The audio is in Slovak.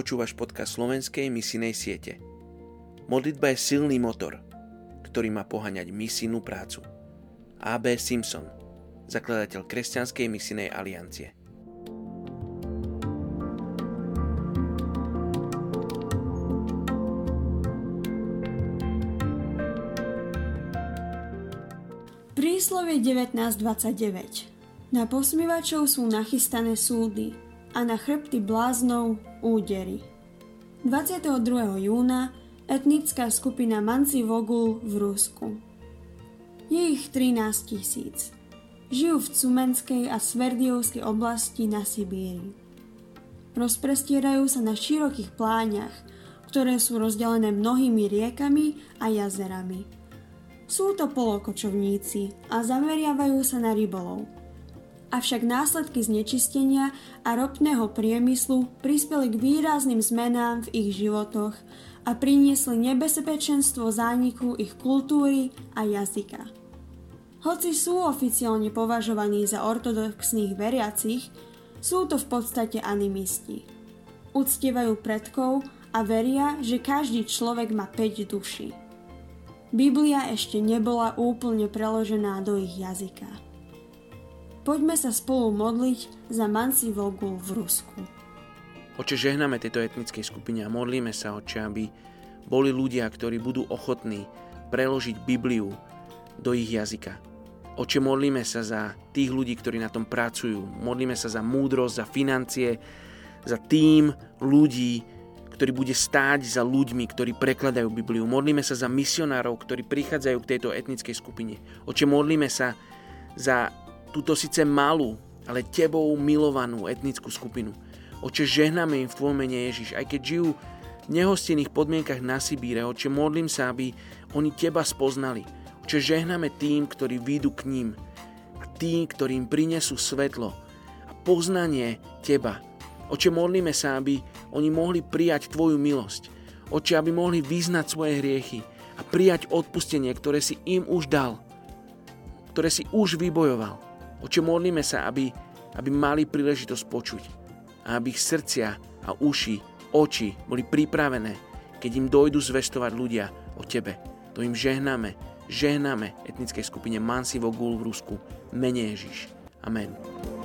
počúvaš podcast slovenskej misijnej siete. Modlitba je silný motor, ktorý má poháňať misijnú prácu. A.B. Simpson, zakladateľ Kresťanskej misijnej aliancie. Príslovie 19:29. Na posmievačov sú nachystané súdy a na chrbty bláznov údery. 22. júna etnická skupina Mansi Vogul v Rusku. Je ich 13 000. Žijú v Cumenskej a Sverdlovskej oblasti na Sibíri. Rozprestierajú sa na širokých pláňach, ktoré sú rozdelené mnohými riekami a jazerami. Sú to polokočovníci a zameriavajú sa na rybolov. Avšak následky znečistenia a ropného priemyslu prispeli k výrazným zmenám v ich životoch a priniesli nebezpečenstvo zániku ich kultúry a jazyka. Hoci sú oficiálne považovaní za ortodoxných veriacich, sú to v podstate animisti. Uctievajú predkov a veria, že každý človek má 5 duší. Biblia ešte nebola úplne preložená do ich jazyka. Poďme sa spolu modliť za Mansi Vogul v Rusku. Oče, žehname tejto etnickej skupine a modlíme sa, Oče, aby boli ľudia, ktorí budú ochotní preložiť Bibliu do ich jazyka. Oče, modlíme sa za tých ľudí, ktorí na tom pracujú. Modlíme sa za múdrosť, za financie, za tím ľudí, ktorý bude stáť za ľuďmi, ktorí prekladajú Bibliu. Modlíme sa za misionárov, ktorí prichádzajú k tejto etnickej skupine. Oče, modlíme sa za túto síce malú, ale tebou milovanú etnickú skupinu. Oče, žehname im v tvojom mene, Ježiš, aj keď žijú v nehostinných podmienkach na Sibíre. Oče, modlím sa, aby oni teba spoznali. Oče, žehname tým, ktorí výjdu k ním a tým, ktorým prinesú svetlo a poznanie teba. Oče, modlíme sa, aby oni mohli prijať tvoju milosť. Oče, aby mohli vyznať svoje hriechy a prijať odpustenie, ktoré si im už dal, ktoré si už vybojoval. Oče, modlíme sa, aby mali príležitosť počuť a aby ich srdcia a uši, oči boli pripravené, keď im dojdu zvestovať ľudia o tebe. To im žehnáme etnickej skupine Mansi Vogul v Rusku. Mene Ježiš. Amen.